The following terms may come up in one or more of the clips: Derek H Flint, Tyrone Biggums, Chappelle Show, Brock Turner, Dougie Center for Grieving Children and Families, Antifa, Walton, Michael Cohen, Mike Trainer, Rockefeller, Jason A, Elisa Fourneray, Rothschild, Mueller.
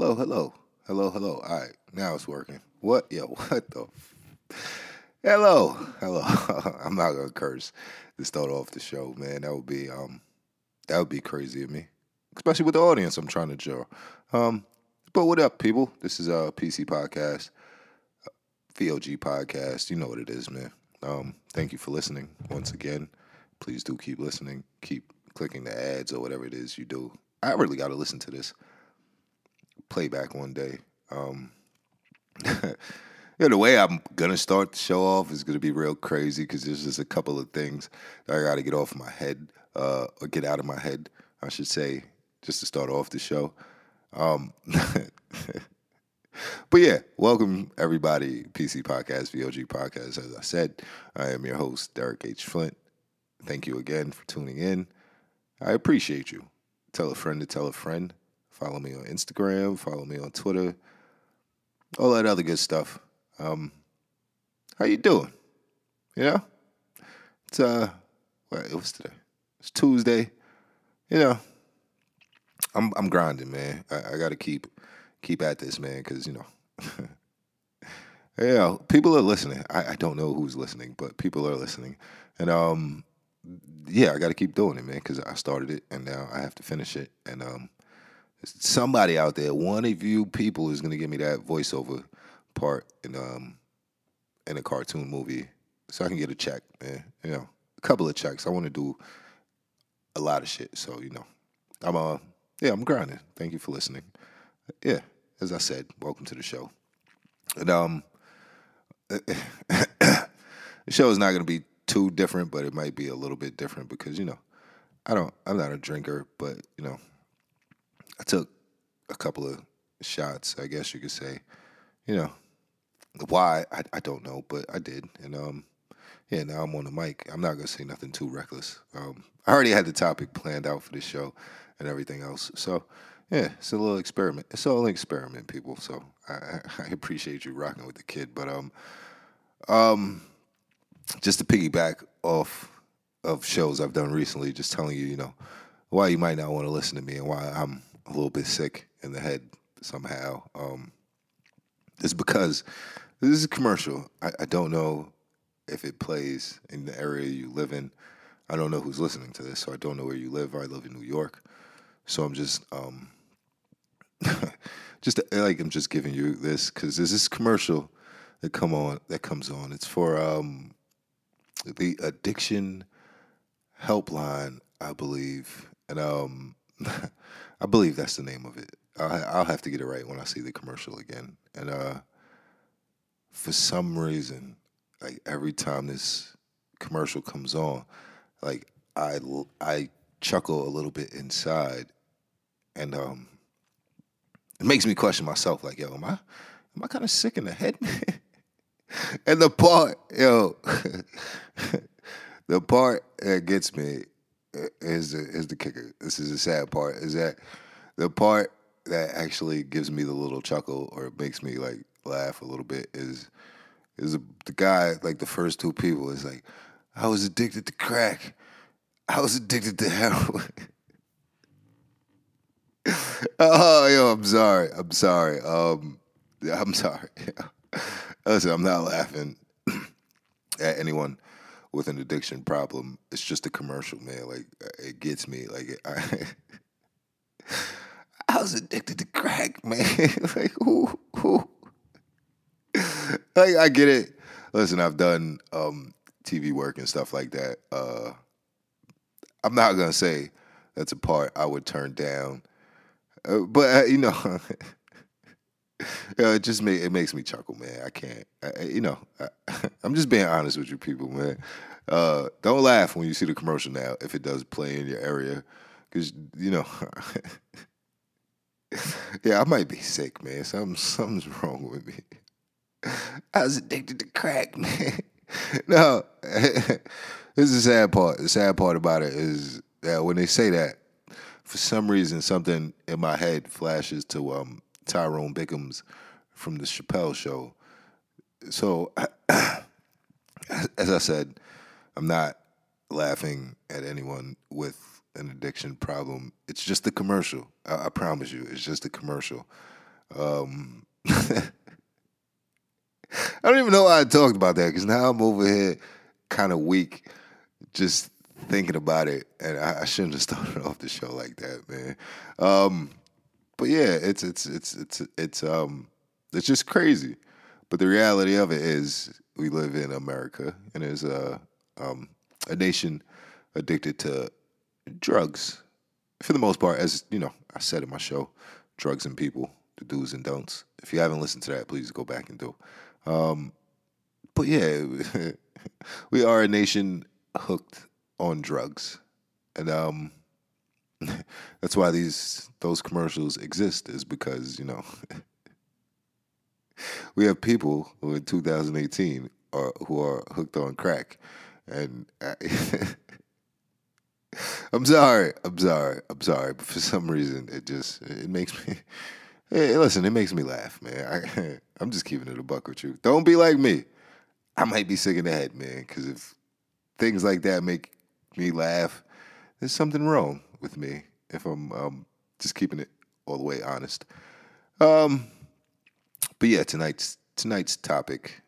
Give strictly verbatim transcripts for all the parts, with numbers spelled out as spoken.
Hello, hello. Hello, hello. All right. Now it's working. What? Yo, what the? Hello. Hello. I'm not going to curse to start off the show, man. That would be, um, that would be crazy of me, especially with the audience I'm trying to draw. Um, but what up, people? This is a P C podcast, V O G podcast. You know what it is, man. Um, thank you for listening once again. Please do keep listening. Keep clicking the ads or whatever it is you do. I really got to listen to this playback one day. Um, you know, the way I'm going to start the show off is going to be real crazy because there's just a couple of things that I got to get off my head, uh, or get out of my head, I should say, just to start off the show. Um, but yeah, welcome everybody, P C Podcast, V O G Podcast. As I said, I am your host, Derek H Flint. Thank you again for tuning in. I appreciate you. Tell a friend to tell a friend. Follow me on Instagram. Follow me on Twitter. All that other good stuff. Um, how you doing? You know, it's uh, what, what's today? It's Tuesday. You know, I'm I'm grinding, man. I, I gotta keep keep at this, man, because you know, you know, people are listening. I, I don't know who's listening, but people are listening, and um, yeah, I gotta keep doing it, man, because I started it, and now I have to finish it, and um. Somebody out there, one of you people is going to give me that voiceover part in um in a cartoon movie so I can get a check, man. You know, a couple of checks. I want to do a lot of shit. So, you know, I'm, uh, yeah, I'm grinding. Thank you for listening. Yeah, as I said, welcome to the show. And um, the show is not going to be too different, but it might be a little bit different because, you know, I don't, I'm not a drinker, but, you know, I took a couple of shots, I guess you could say. You know, why, I, I don't know, but I did. And, um, yeah, now I'm on the mic. I'm not going to say nothing too reckless. Um, I already had the topic planned out for this show and everything else. So, yeah, it's a little experiment. It's all an experiment, people. So I, I appreciate you rocking with the kid. But um, um, just to piggyback off of shows I've done recently, just telling you, you know, why you might not want to listen to me and why I'm a little bit sick in the head somehow. Um, it's because this is a commercial. I, I don't know if it plays in the area you live in. I don't know who's listening to this, so I don't know where you live. I live in New York, so I'm just, um, just like I'm just giving you this because there's this commercial that come on that comes on. It's for um, the addiction helpline, I believe, and um. I believe that's the name of it. I'll, I'll have to get it right when I see the commercial again. And uh, for some reason, like every time this commercial comes on, like I, I chuckle a little bit inside, and um, it makes me question myself. Like, yo, am I am I kind of sick in the head? And the part, yo, the part that gets me. Here's the, here's the kicker. This is the sad part, is that the part that actually gives me the little chuckle or makes me, like, laugh a little bit is is the guy, like, the first two people is like, I was addicted to crack. I was addicted to heroin. Oh, yo, I'm sorry. I'm sorry. Um, I'm sorry. Listen, I'm not laughing at anyone with an addiction problem. It's just a commercial, man. Like, it gets me. Like, I, I was addicted to crack, man. Like, ooh, ooh. Like, I get it. Listen, I've done um, T V work and stuff like that. Uh, I'm not gonna say that's a part I would turn down, uh, but uh, you know, you know, it just make, it makes me chuckle, man. I can't, I, you know. I, I'm just being honest with you, people, man. Uh, don't laugh when you see the commercial now if it does play in your area, because you know. Yeah, I might be sick, man. Something, something's wrong with me. I was addicted to crack, man. No, this is the sad part. The sad part about it is that when they say that, for some reason, something in my head flashes to um. Tyrone Biggums from the Chappelle Show. So, I, as I said, I'm not laughing at anyone with an addiction problem. It's just a commercial. I, I promise you, it's just a commercial. Um, I don't even know why I talked about that, because now I'm over here kind of weak just thinking about it, and I, I shouldn't have started off the show like that, man. Um, but yeah, it's it's it's it's it's um it's just crazy. But the reality of it is, we live in America, and there's a um, a nation addicted to drugs for the most part. As you know, I said in my show, drugs and people, the do's and don'ts. If you haven't listened to that, please go back and do. Um, but yeah, we are a nation hooked on drugs, and um, that's why these those commercials exist, is because, you know. We have people who in two thousand eighteen are who are hooked on crack, and I, I'm sorry, I'm sorry, I'm sorry, but for some reason it just it makes me. Hey, listen, it makes me laugh, man. I, I'm just keeping it a buck with you. Don't be like me. I might be sick in the head, man, because if things like that make me laugh, there's something wrong with me. If I'm um, just keeping it all the way honest. Um. But yeah, tonight's tonight's topic,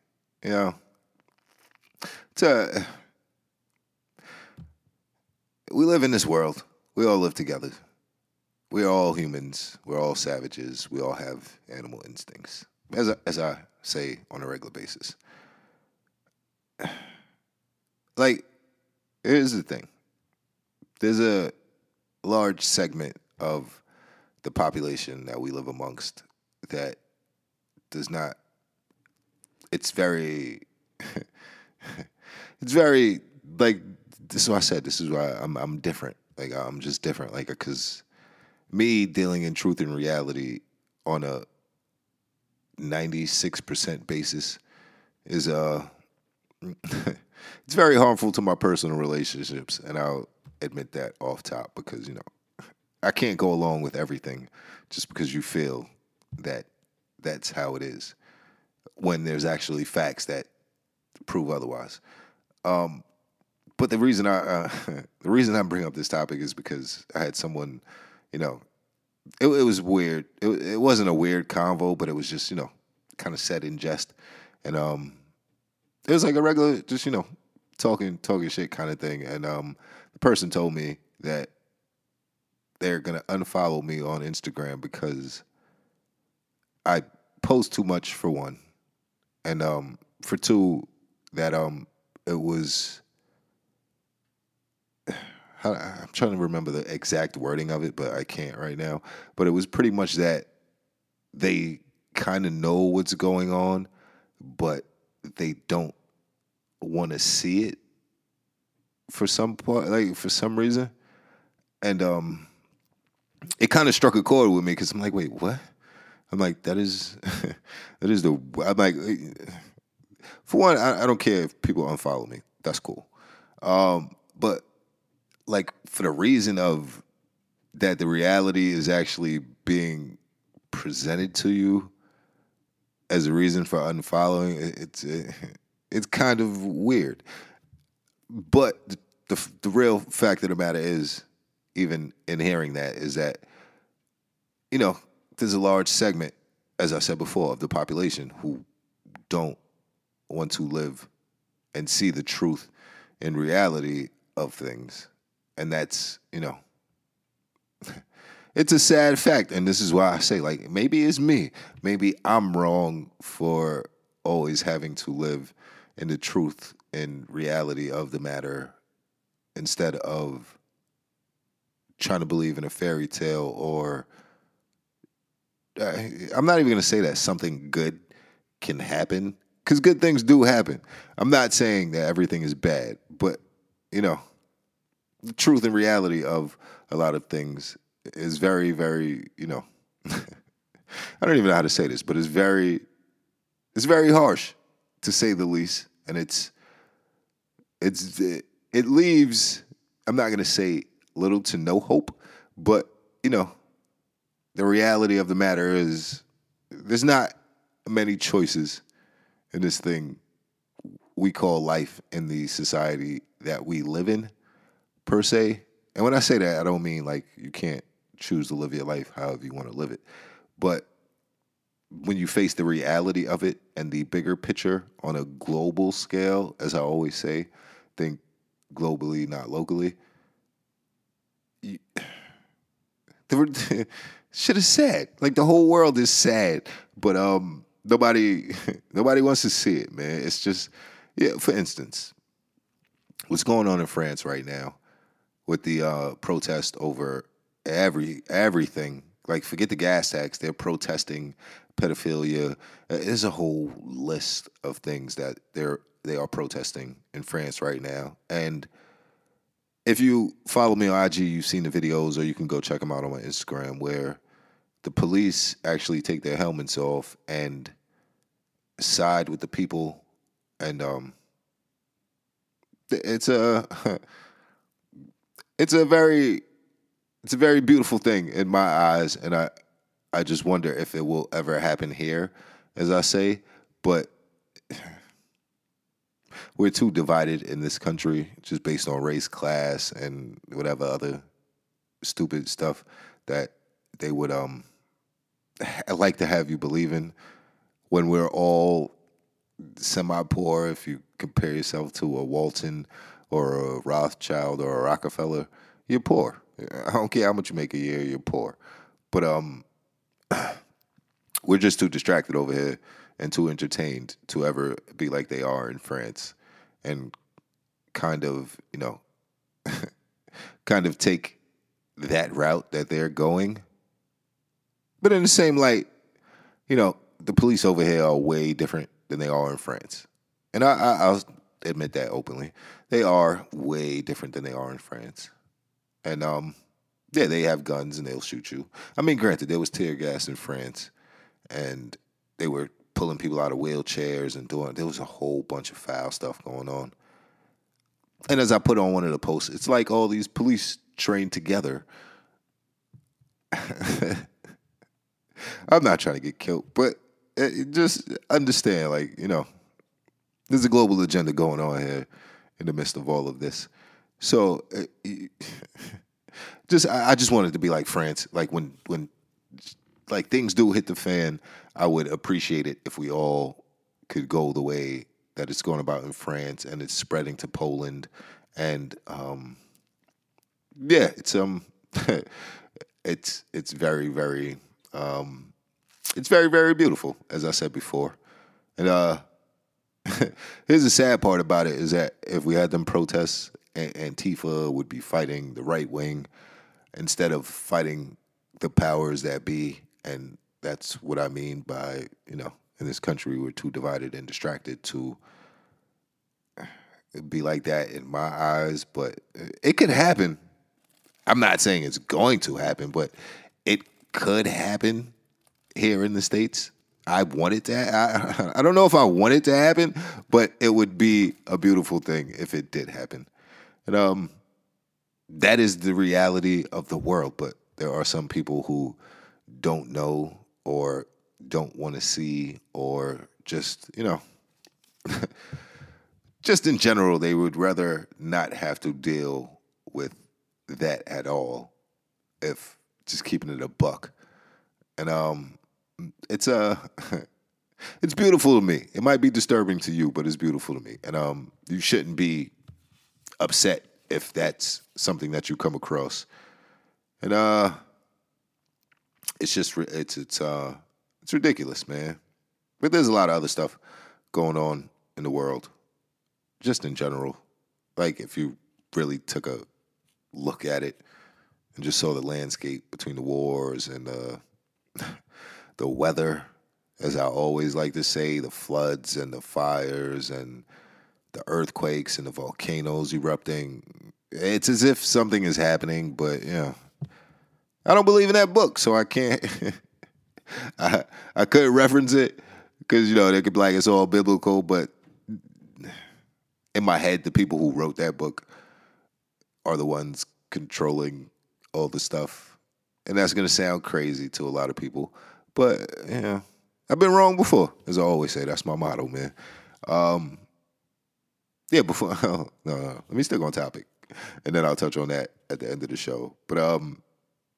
you know, it's a, we live in this world. We all live together. We're all humans. We're all savages. We all have animal instincts, as I, as I say on a regular basis. Like, here's the thing. There's a large segment of the population that we live amongst that does not, it's very, it's very, like, this is why I said, this is why I'm I'm different. Like, I'm just different. Like, because me dealing in truth and reality on a ninety-six percent basis is, uh, it's very harmful to my personal relationships, and I'll admit that off top, because, you know, I can't go along with everything just because you feel that that's how it is, when there's actually facts that prove otherwise. Um, but the reason I uh, the reason I bring up this topic is because I had someone, you know, it, it was weird. It, it wasn't a weird convo, but it was just, you know, kind of said in jest, and um, it was like a regular, just, you know, talking talking shit kind of thing. And um, the person told me that they're gonna unfollow me on Instagram because I post too much, for one, and um, for two, that um, it was, I'm trying to remember the exact wording of it, but I can't right now, but it was pretty much that they kind of know what's going on, but they don't want to see it for some part, like for some reason, and um, it kind of struck a chord with me, because I'm like, wait, what? I'm like, that is, that is the, I'm like, for one, I, I don't care if people unfollow me. That's cool. Um, but, like, for the reason of that the reality is actually being presented to you as a reason for unfollowing, it, it's it, it's kind of weird. But the, the the real fact of the matter is, even in hearing that, is that, you know, there's a large segment, as I said before, of the population who don't want to live and see the truth and reality of things. And that's, you know, it's a sad fact. And this is why I say, like, maybe it's me. Maybe I'm wrong for always having to live in the truth and reality of the matter instead of trying to believe in a fairy tale or... I'm not even going to say that something good can happen, because good things do happen. I'm not saying that everything is bad, but, you know, the truth and reality of a lot of things is very, very, you know, I don't even know how to say this, but it's very, it's very harsh, to say the least. And it's, it's, it, it leaves, I'm not going to say little to no hope, but, you know, the reality of the matter is there's not many choices in this thing we call life, in the society that we live in, per se. And when I say that, I don't mean like you can't choose to live your life however you want to live it. But when you face the reality of it and the bigger picture on a global scale, as I always say, think globally, not locally. You, the, shit is sad. Like, the whole world is sad, but um, nobody, nobody wants to see it, man. It's just, yeah. For instance, what's going on in France right now with the uh, protest over every everything. Like, forget the gas tax. They're protesting pedophilia. There's a whole list of things that they're they are protesting in France right now. And if you follow me on I G, you've seen the videos, or you can go check them out on my Instagram, where the police actually take their helmets off and side with the people. And um, it's a it's a very It's a very beautiful thing in my eyes, and I, I just wonder if it will ever happen here, as I say. But we're too divided in this country, just based on race, class, and whatever other stupid stuff that they would um like to have you believe in, when we're all semi-poor, if you compare yourself to a Walton or a Rothschild or a Rockefeller, you're poor. I don't care how much you make a year, you're poor. But um, we're just too distracted over here and too entertained to ever be like they are in France, and kind of, you know, kind of take that route that they're going. But in the same light, you know, the police over here are way different than they are in France. And I, I, I'll admit that openly. They are way different than they are in France. And, um, yeah, they have guns and they'll shoot you. I mean, granted, there was tear gas in France, and they were pulling people out of wheelchairs and doing, there was a whole bunch of foul stuff going on. And as I put on one of the posts, it's like all these police trained together. I'm not trying to get killed, but it, just understand, like, you know, there's a global agenda going on here in the midst of all of this. So, just I just wanted to be like France. Like, when when like things do hit the fan, I would appreciate it if we all could go the way that it's going about in France, and it's spreading to Poland. And um, yeah, it's um, it's it's very very um, it's very very beautiful, as I said before. And uh, here's the sad part about it, is that if we had them protests, Antifa would be fighting the right wing instead of fighting the powers that be. And that's what I mean by, you know, in this country, we're too divided and distracted to be like that in my eyes. But it could happen. I'm not saying it's going to happen, but it could happen here in the States. I want it to ha- I, I don't know if I want it to happen, but it would be a beautiful thing if it did happen. And um, that is the reality of the world. But there are some people who don't know, or don't want to see, or just, you know, just in general, they would rather not have to deal with that at all, if just keeping it a buck. And um, it's a... it's beautiful to me. It might be disturbing to you, but it's beautiful to me. And um, you shouldn't be upset if that's something that you come across. And uh it's just it's it's uh it's ridiculous, man. But there's a lot of other stuff going on in the world, just in general. Like, if you really took a look at it and just saw the landscape between the wars and the the weather, as I always like to say, the floods and the fires and the earthquakes and the volcanoes erupting. It's as if something is happening, but, you know, I don't believe in that book, so I can't, I I couldn't reference it, because, you know, they could be like, it's all biblical, but in my head, the people who wrote that book are the ones controlling all the stuff, and that's going to sound crazy to a lot of people, but, you know, I've been wrong before, as I always say. That's my motto, man. Um... Yeah, before no, no, no. Let me stick on topic, and then I'll touch on that at the end of the show. But um,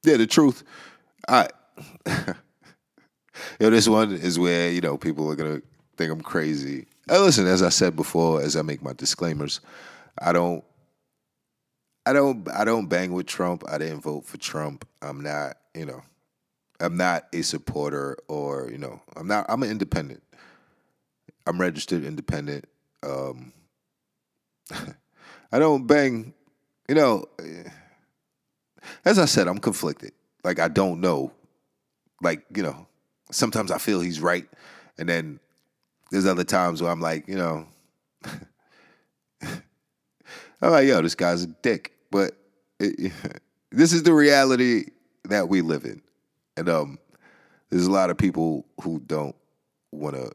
yeah, the truth, I You know, this one is where, you know, people are going to think I'm crazy. And listen, as I said before, as I make my disclaimers, I don't, I don't, I don't bang with Trump. I didn't vote for Trump. I'm not, you know, I'm not a supporter or, you know, I'm not, I'm an independent. I'm registered independent. Um, I don't bang, you know, as I said, I'm conflicted. Like, I don't know. Like, you know, sometimes I feel he's right. And then there's other times where I'm like, you know, I'm like, yo, this guy's a dick. But it, this is the reality that we live in. And um, there's a lot of people who don't want to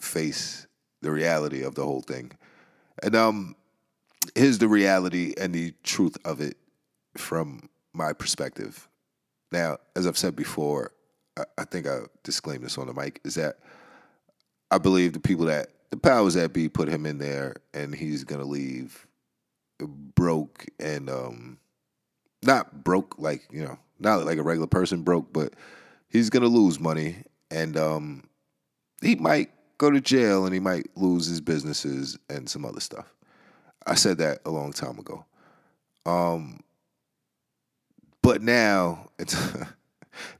face the reality of the whole thing. And um, here's the reality and the truth of it from my perspective. Now, as I've said before, I, I think I disclaimed this on the mic, is that I believe the people that, the powers that be put him in there, and he's going to leave broke and um, not broke like, you know, not like a regular person broke, but he's going to lose money, and um, he might go to jail, and he might lose his businesses and some other stuff. I said that a long time ago. Um, but now, it's,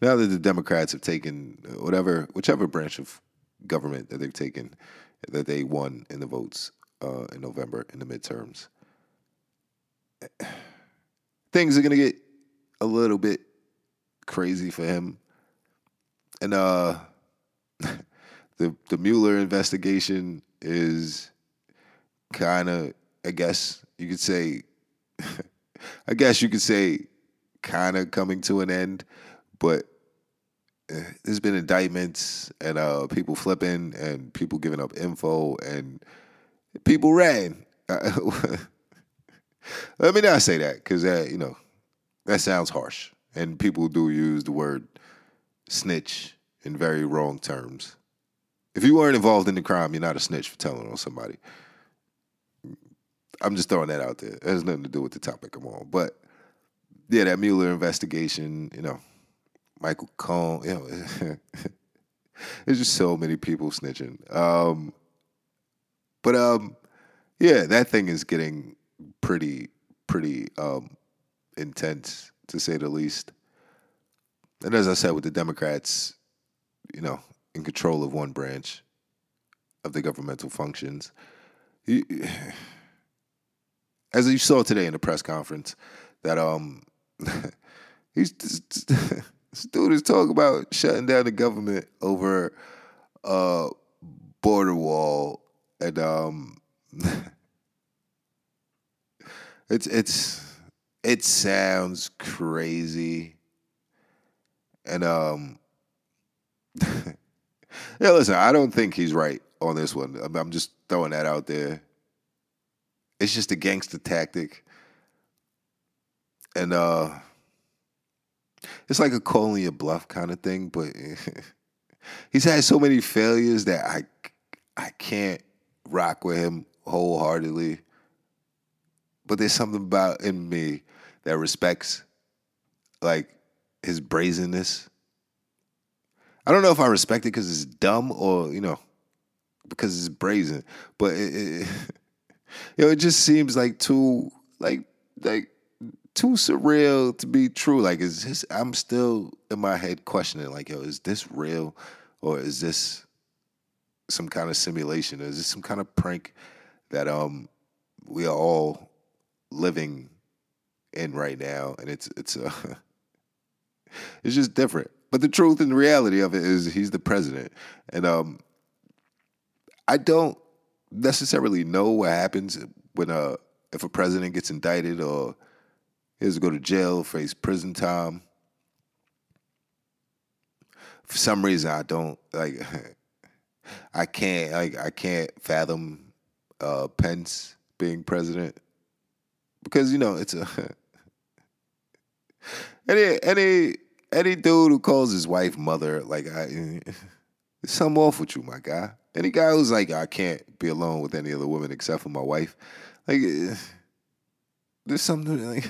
now that the Democrats have taken whatever, whichever branch of government that they've taken, that they won in the votes uh, in November in the midterms, things are going to get a little bit crazy for him. And uh, the the Mueller investigation is kind of, I guess you could say, I guess you could say, kind of coming to an end, but there's been indictments and uh, people flipping and people giving up info and people ran. Let me not say that, because that, you know, that sounds harsh, and people do use the word snitch in very wrong terms. If you weren't involved in the crime, you're not a snitch for telling on somebody. I'm just throwing that out there. It has nothing to do with the topic I'm on, but. Yeah, that Mueller investigation, you know, Michael Cohen, you know, there's just so many people snitching. Um, but, um, yeah, that thing is getting pretty, pretty um, intense, to say the least. And as I said, with the Democrats, you know, in control of one branch of the governmental functions, you, as you saw today in the press conference, that, um... He's just, this dude is talking about shutting down the government over a uh, border wall, and um, it's it's it sounds crazy, and um, yeah. Listen, I don't think he's right on this one. I'm just throwing that out there. It's just a gangster tactic. And uh, it's like a calling your bluff kind of thing, but he's had so many failures that I, I can't rock with him wholeheartedly. But there's something about in me that respects, like, his brazenness. I don't know if I respect it because it's dumb or, you know, because it's brazen. But it, it, you know, it just seems like too, like, like. too surreal to be true. Like, is this, I'm still in my head questioning, like, yo, is this real, or is this some kind of simulation? Is this some kind of prank that um we are all living in right now? And it's it's uh, it's just different. But the truth and the reality of it is, he's the president, and um I don't necessarily know what happens when uh if a president gets indicted or he has to go to jail, face prison time. For some reason, I don't, like, I can't, like, I can't fathom uh, Pence being president. Because, you know, it's a, any, any, any dude who calls his wife mother, like, I, there's something off with you, my guy. Any guy who's like, I can't be alone with any other woman except for my wife, like, There's something like,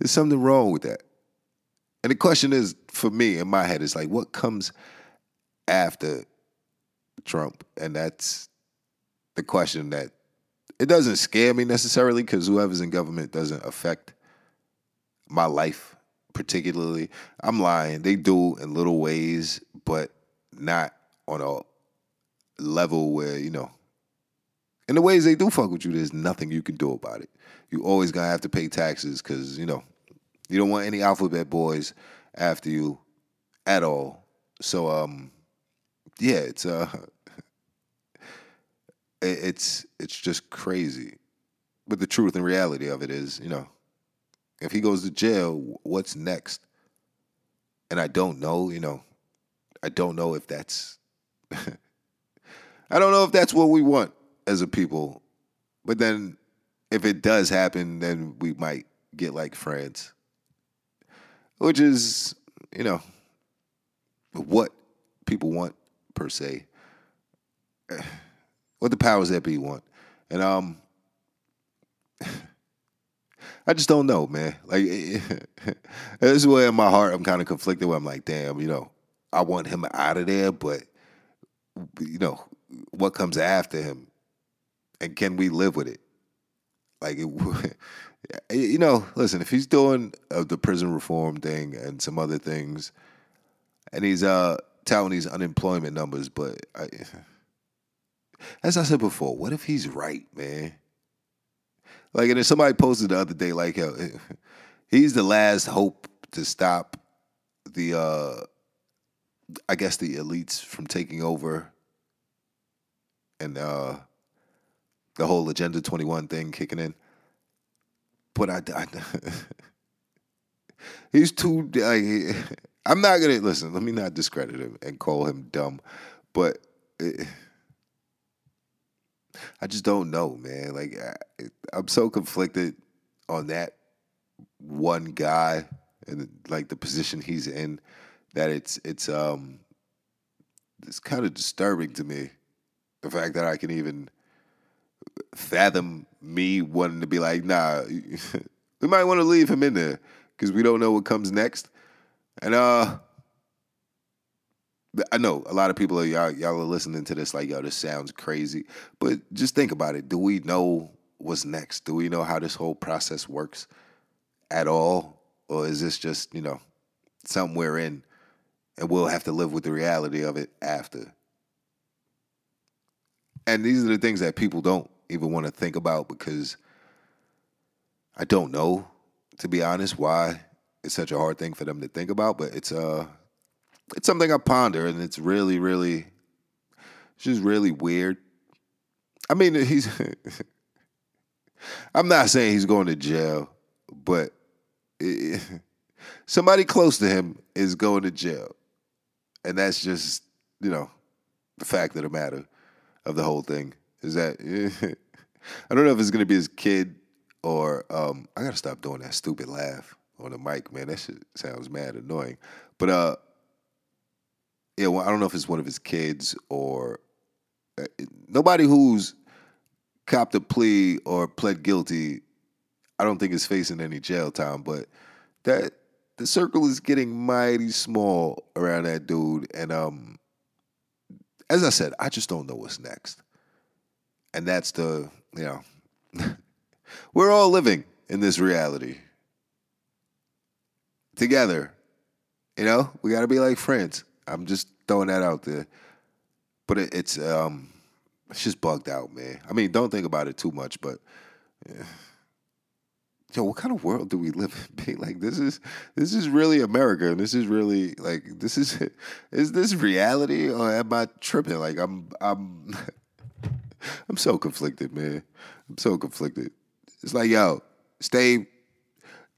there's something wrong with that. And the question is, for me, in my head, is like, what comes after Trump. And that's the question that, it doesn't scare me necessarily because whoever's in government doesn't affect my life particularly. I'm lying. They do in little ways, but not on a level where, you know, in the ways they do fuck with you, there's nothing you can do about it. You always gonna have to pay taxes because, you know, you don't want any alphabet boys after you at all. So, um, yeah, it's uh, it's it's just crazy. But the truth and reality of it is, you know, if he goes to jail, what's next? And I don't know, you know, I don't know if that's, I don't know if that's what we want as a people. But then if it does happen, then we might get like France, which is, you know, what people want per se, what the powers that be want. And um, I just don't know, man. Like, this is where in my heart I'm kind of conflicted where I'm like, damn, you know, I want him out of there, but, you know, what comes after him? And can we live with it? Like, it, you know, listen, if he's doing uh, the prison reform thing and some other things, and he's uh, touting these unemployment numbers, but I, as I said before, what if he's right, man? Like, and then somebody posted the other day, like, hell, he's the last hope to stop the, uh, I guess, the elites from taking over and, uh, the whole Agenda twenty-one thing kicking in. But I, I he's too, I, I'm not going to, listen, let me not discredit him and call him dumb. But it, I just don't know, man. Like, I, I'm so conflicted on that one guy and, like, the position he's in that it's, it's, um, it's kind of disturbing to me. The fact that I can even fathom me wanting to be like, nah, we might want to leave him in there because we don't know what comes next. And uh, I know a lot of people, are, y'all, y'all are listening to this like, yo, this sounds crazy. But just think about it. Do we know what's next? Do we know how this whole process works at all? Or is this just, you know, something we're in and we'll have to live with the reality of it after? And these are the things that people don't even want to think about because I don't know, to be honest, why it's such a hard thing for them to think about. But it's uh, it's something I ponder, and it's really, really, it's just really weird. I mean, he's I'm not saying he's going to jail, but it, somebody close to him is going to jail. And that's just, you know, the fact of the matter of the whole thing. Is that, I don't know if it's going to be his kid or, um, I got to stop doing that stupid laugh on the mic, man. That shit sounds mad annoying. But, uh, yeah, well, I don't know if it's one of his kids or, uh, nobody who's copped a plea or pled guilty, I don't think is facing any jail time, but that, the circle is getting mighty small around that dude. And, um, as I said, I just don't know what's next. And that's the, you know, we're all living in this reality together. You know, we got to be like friends. I'm just throwing that out there. But it, it's um, it's just bugged out, man. I mean, don't think about it too much, but, yeah. Yo, what kind of world do we live in? Like, this is this is really America, and this is really like this is is this reality, or am I tripping? Like, I'm I'm I'm so conflicted, man. I'm so conflicted. It's like, yo, stay,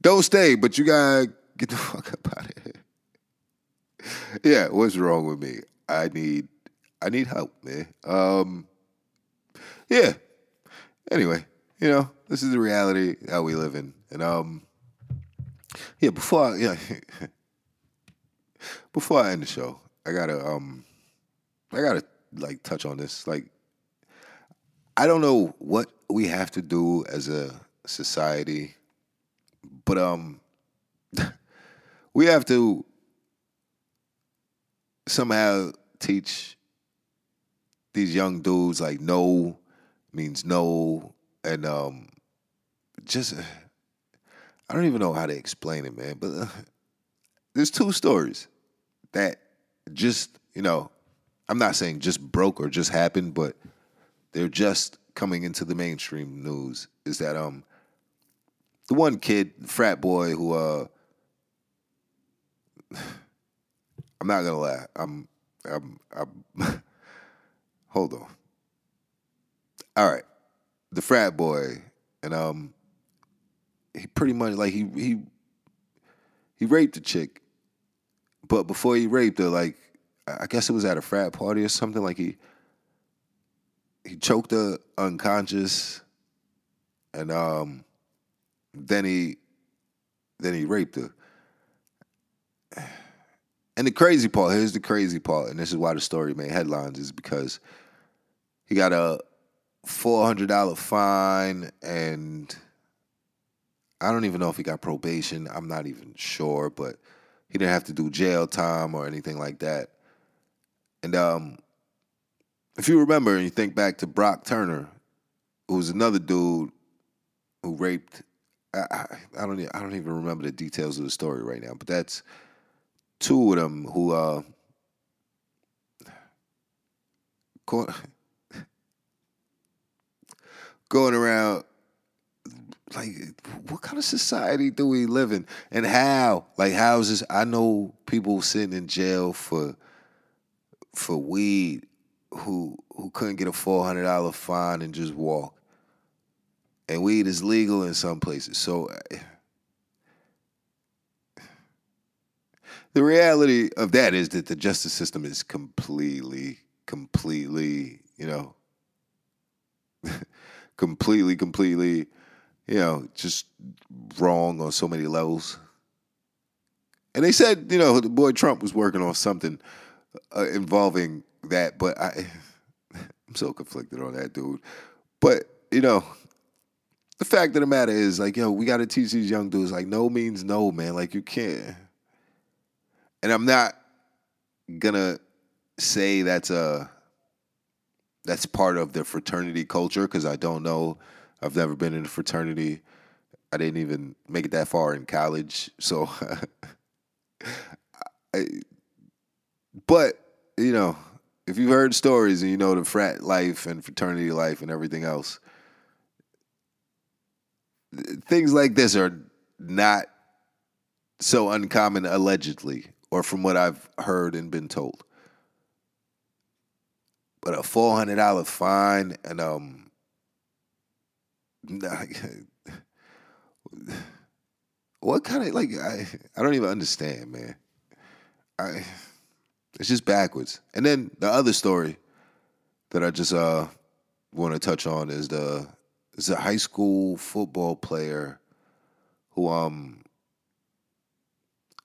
don't stay, but you gotta get the fuck up out of here. Yeah, what's wrong with me? I need I need help, man. Um, yeah. Anyway, you know. This is the reality that we live in. And, um, yeah, before I, yeah, before I end the show, I gotta, um, I gotta, like, touch on this. Like, I don't know what we have to do as a society, but, um, we have to somehow teach these young dudes, like, no means no. And um, just, I don't even know how to explain it, man. But uh, there's two stories that just, you know, I'm not saying just broke or just happened, but they're just coming into the mainstream news. Is that um, the one kid, frat boy, who uh, I'm not gonna lie, I'm, I'm, I'm hold on. All right, the frat boy, and um, he pretty much like he he he raped a chick, but before he raped her, like, I guess it was at a frat party or something. Like he he choked her unconscious, and um, then he then he raped her. And the crazy part, here's the crazy part, and this is why the story made headlines, is because he got a four hundred dollars fine, and I don't even know if he got probation. I'm not even sure, but he didn't have to do jail time or anything like that. And um, if you remember and you think back to Brock Turner, who was another dude who raped, I, I don't I don't even remember the details of the story right now, but that's two of them who uh, going, going around like, what kind of society do we live in? And how? Like, how is this? I know people sitting in jail for for weed who who couldn't get a four hundred dollars fine and just walk. And weed is legal in some places. So the reality of that is that the justice system is completely, completely, you know, completely, completely, you know, just wrong on so many levels. And they said, you know, the boy Trump was working on something Uh, involving that, but I, I'm so conflicted on that, dude. But, you know, the fact of the matter is, like, yo, we got to teach these young dudes, like, no means no, man. Like, you can't. And I'm not gonna say that's a that's part of the fraternity culture, because I don't know. I've never been in a fraternity. I didn't even make it that far in college, so I. But, you know, if you've heard stories and you know the frat life and fraternity life and everything else, things like this are not so uncommon, allegedly, or from what I've heard and been told. But a four hundred dollars fine and, um, what kind of, like, I, I don't even understand, man. I... It's just backwards. And then the other story that I just uh, want to touch on is the is a high school football player who um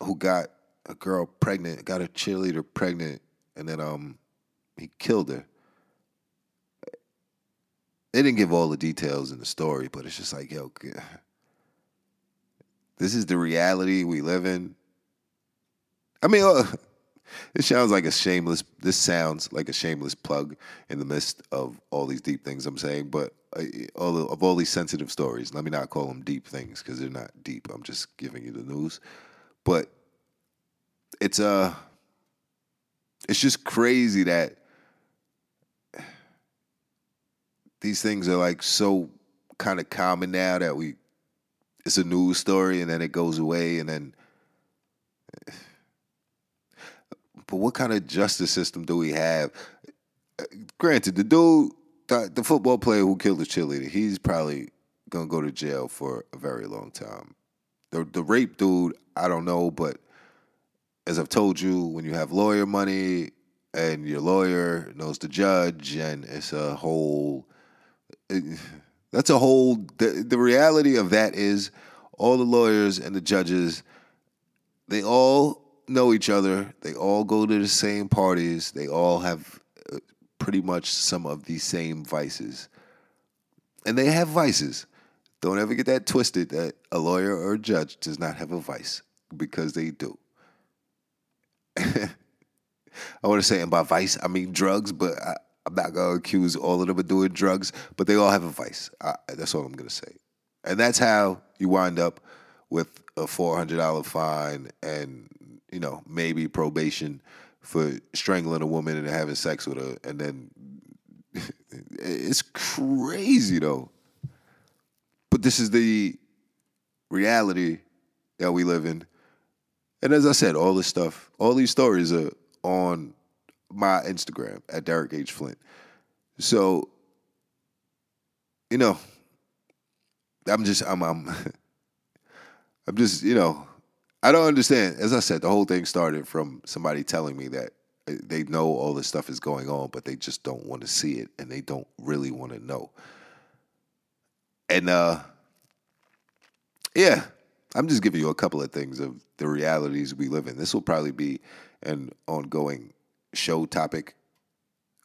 who got a girl pregnant, got a cheerleader pregnant, and then um he killed her. They didn't give all the details in the story, but it's just like, yo, this is the reality we live in. I mean. Uh, This sounds like a shameless. This sounds like a shameless plug in the midst of all these deep things I'm saying, but all of, of all these sensitive stories. Let me not call them deep things because they're not deep. I'm just giving you the news, but it's a. Uh, it's just crazy that these things are like so kind of common now that we. It's a news story, and then it goes away, and then. But what kind of justice system do we have? Granted, the dude, the, the football player who killed the cheerleader, he's probably going to go to jail for a very long time. The, the rape dude, I don't know, but as I've told you, when you have lawyer money and your lawyer knows the judge, and it's a whole, it, that's a whole, the, the reality of that is all the lawyers and the judges, they all know each other, they all go to the same parties, they all have pretty much some of the same vices. And they have vices. Don't ever get that twisted that a lawyer or a judge does not have a vice, because they do. I want to say, and by vice, I mean drugs, but I, I'm not going to accuse all of them of doing drugs, but they all have a vice. I, that's all I'm going to say. And that's how you wind up with a four hundred dollars fine and, you know, maybe probation for strangling a woman and having sex with her. And then it's crazy, though. But this is the reality that we live in. And as I said, all this stuff, all these stories are on my Instagram at Derek H Flint. So, you know, I'm just, I'm, I'm, I'm just, you know, I don't understand. As I said, the whole thing started from somebody telling me that they know all this stuff is going on, but they just don't want to see it and they don't really want to know. And, uh, yeah, I'm just giving you a couple of things of the realities we live in. This will probably be an ongoing show topic.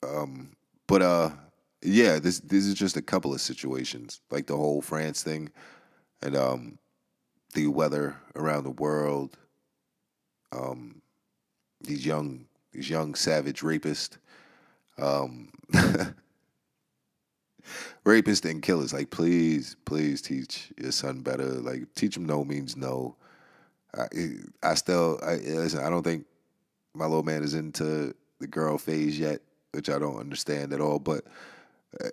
Um, but, uh, yeah, this, this is just a couple of situations, like the whole France thing and, um, the weather around the world, um, these young, these young savage rapists, um, rapists and killers. Like, please, please teach your son better. Like, teach him no means no. I, I still, I, listen, I don't think my little man is into the girl phase yet, which I don't understand at all. But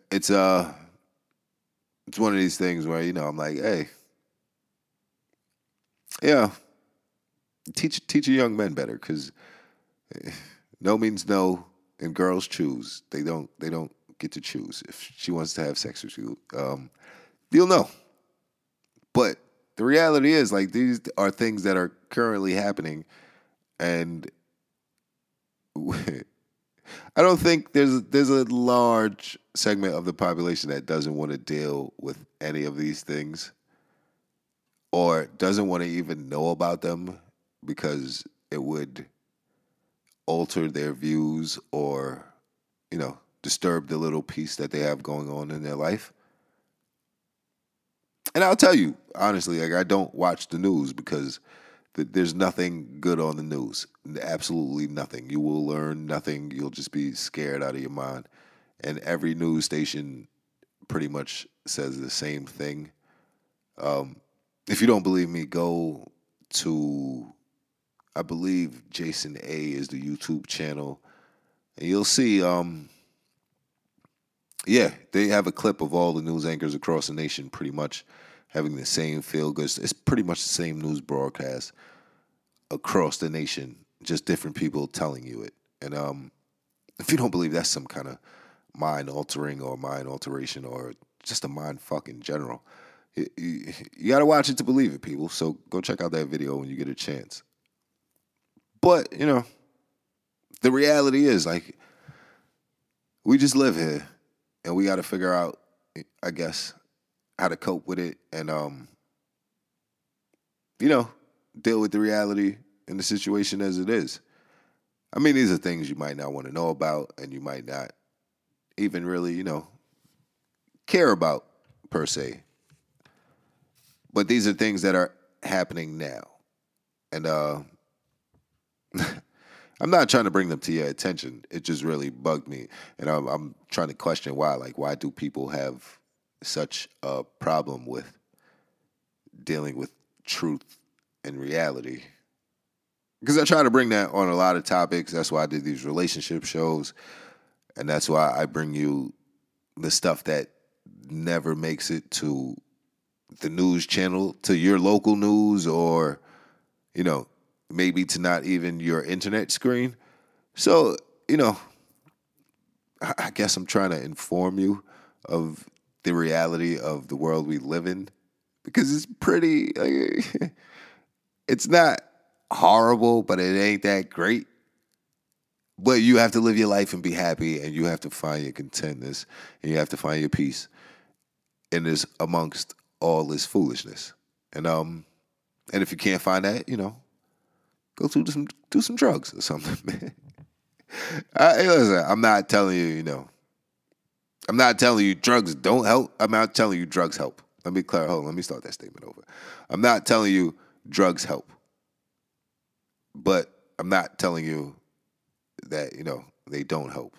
it's uh, it's one of these things where, you know, I'm like, hey, yeah, teach teach your young men better, because no means no, and girls choose. They don't they don't get to choose. If she wants to have sex with you, um, you'll know. But the reality is, like, these are things that are currently happening, and I don't think there's there's a large segment of the population that doesn't want to deal with any of these things, or doesn't want to even know about them because it would alter their views or, you know, disturb the little piece that they have going on in their life. And I'll tell you, honestly, like, I don't watch the news because th- there's nothing good on the news. Absolutely nothing. You will learn nothing. You'll just be scared out of your mind. And every news station pretty much says the same thing. Um... If you don't believe me, go to, I believe Jason A is the YouTube channel, and you'll see, um, yeah, they have a clip of all the news anchors across the nation pretty much having the same feel-good. It's pretty much the same news broadcast across the nation, just different people telling you it. And um, if you don't believe that's some kind of mind-altering or mind-alteration or just a mind-fuck in general, You, you, you got to watch it to believe it, people. So go check out that video when you get a chance. But, you know, the reality is, like, we just live here, and we got to figure out, I guess, how to cope with it and, um, you know, deal with the reality and the situation as it is. I mean, these are things you might not want to know about and you might not even really, you know, care about per se. But these are things that are happening now. And uh, I'm not trying to bring them to your attention. It just really bugged me. And I'm, I'm trying to question why. Like, why do people have such a problem with dealing with truth and reality? Because I try to bring that on a lot of topics. That's why I did these relationship shows. And that's why I bring you the stuff that never makes it to the news channel, to your local news, or, you know, maybe to not even your internet screen. So, you know, I guess I'm trying to inform you of the reality of the world we live in, because it's pretty, like, it's not horrible, but it ain't that great. But you have to live your life and be happy, and you have to find your contentness, and you have to find your peace in this amongst all this foolishness. And um, and if you can't find that, you know, go do some do some drugs or something, man. I, listen, I'm not telling you, you know, I'm not telling you drugs don't help. I'm not telling you drugs help. Let me clarify. Hold on, let me start that statement over. I'm not telling you drugs help, but I'm not telling you that, you know, they don't help.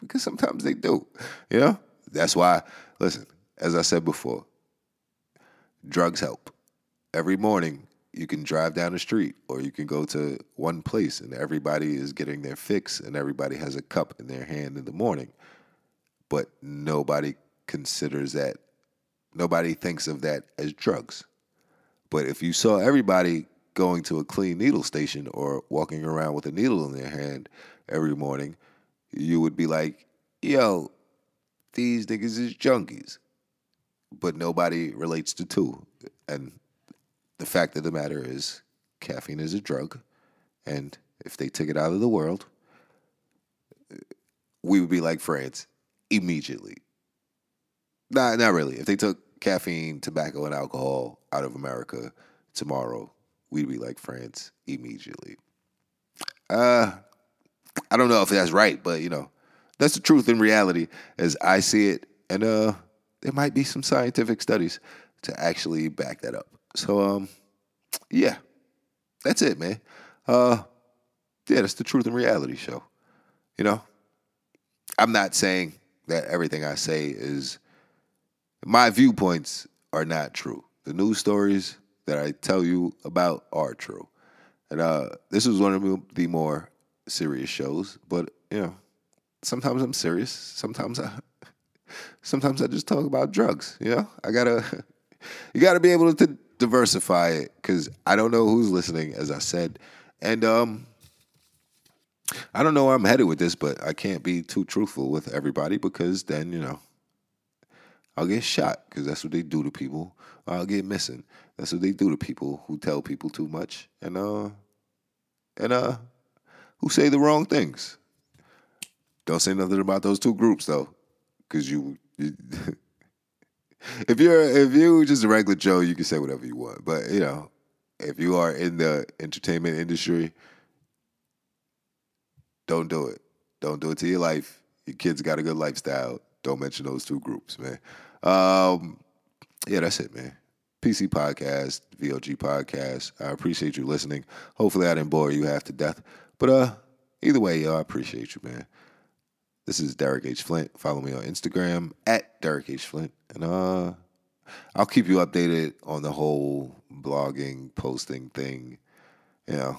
Because sometimes they do, you know? That's why, listen, as I said before, drugs help. Every morning you can drive down the street or you can go to one place and everybody is getting their fix and everybody has a cup in their hand in the morning. But nobody considers that, nobody thinks of that as drugs. But if you saw everybody going to a clean needle station or walking around with a needle in their hand every morning, you would be like, yo, these niggas is junkies. But nobody relates to two. And the fact of the matter is, caffeine is a drug. And if they took it out of the world, we would be like France immediately. Nah, not really. If they took caffeine, tobacco, and alcohol out of America tomorrow, we'd be like France immediately. Uh, I don't know if that's right, but, you know, that's the truth in reality as I see it. And uh, there might be some scientific studies to actually back that up. So, um, yeah, that's it, man. Uh, yeah, that's the truth in reality show. You know, I'm not saying that everything I say is, my viewpoints are not true. The news stories that I tell you about are true. And uh, this is one of the more serious shows, but, you know, sometimes I'm serious. Sometimes I, sometimes I just talk about drugs, you know? I gotta, you gotta be able to diversify it, because I don't know who's listening, as I said. And um, I don't know where I'm headed with this, but I can't be too truthful with everybody, because then, you know, I'll get shot, because that's what they do to people. I'll get missing. That's what they do to people who tell people too much and uh, and uh, who say the wrong things. Don't say nothing about those two groups though, because you, you if you're if you just a regular Joe, you can say whatever you want. But you know, if you are in the entertainment industry, don't do it. Don't do it to your life. Your kids got a good lifestyle. Don't mention those two groups, man. Um, yeah, that's it, man. P C Podcast, V O G Podcast. I appreciate you listening. Hopefully I didn't bore you half to death. But uh, either way, y'all, I appreciate you, man. This is Derek H. Flint. Follow me on Instagram, at Derek H. Flint. And uh, I'll keep you updated on the whole blogging, posting thing. You know,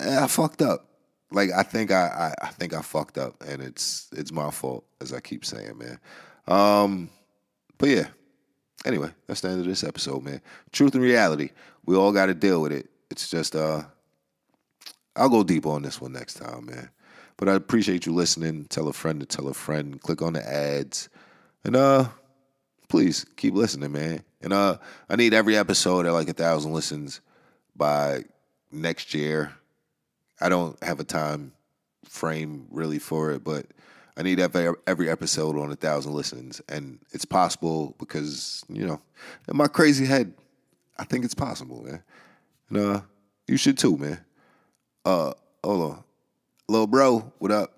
I fucked up. Like, I think I, I, I think I fucked up, and it's it's my fault, as I keep saying, man. Um, but, yeah. Anyway, that's the end of this episode, man. Truth and reality. We all got to deal with it. It's just, uh, I'll go deep on this one next time, man. But I appreciate you listening. Tell a friend to tell a friend. Click on the ads. And uh, please, keep listening, man. And uh, I need every episode at like a thousand listens by next year. I don't have a time frame really for it, but I need every, every episode on a thousand listens, and it's possible because, you know, in my crazy head, I think it's possible, man. And uh, you should too, man. Uh, hold on, little bro, what up?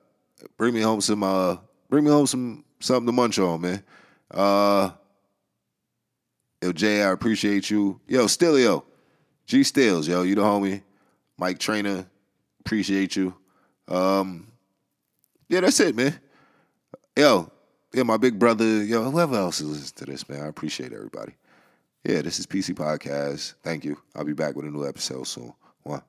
Bring me home some, uh, bring me home some something to munch on, man. Uh, yo, Jay, I appreciate you. Yo, Stilio, G Stills, yo, you the homie, Mike Trainer. Appreciate you. Um, yeah, that's it, man. Yo, yeah, my big brother, yo, whoever else is listening to this, man, I appreciate everybody. Yeah, this is P C Podcast. Thank you. I'll be back with a new episode soon. One.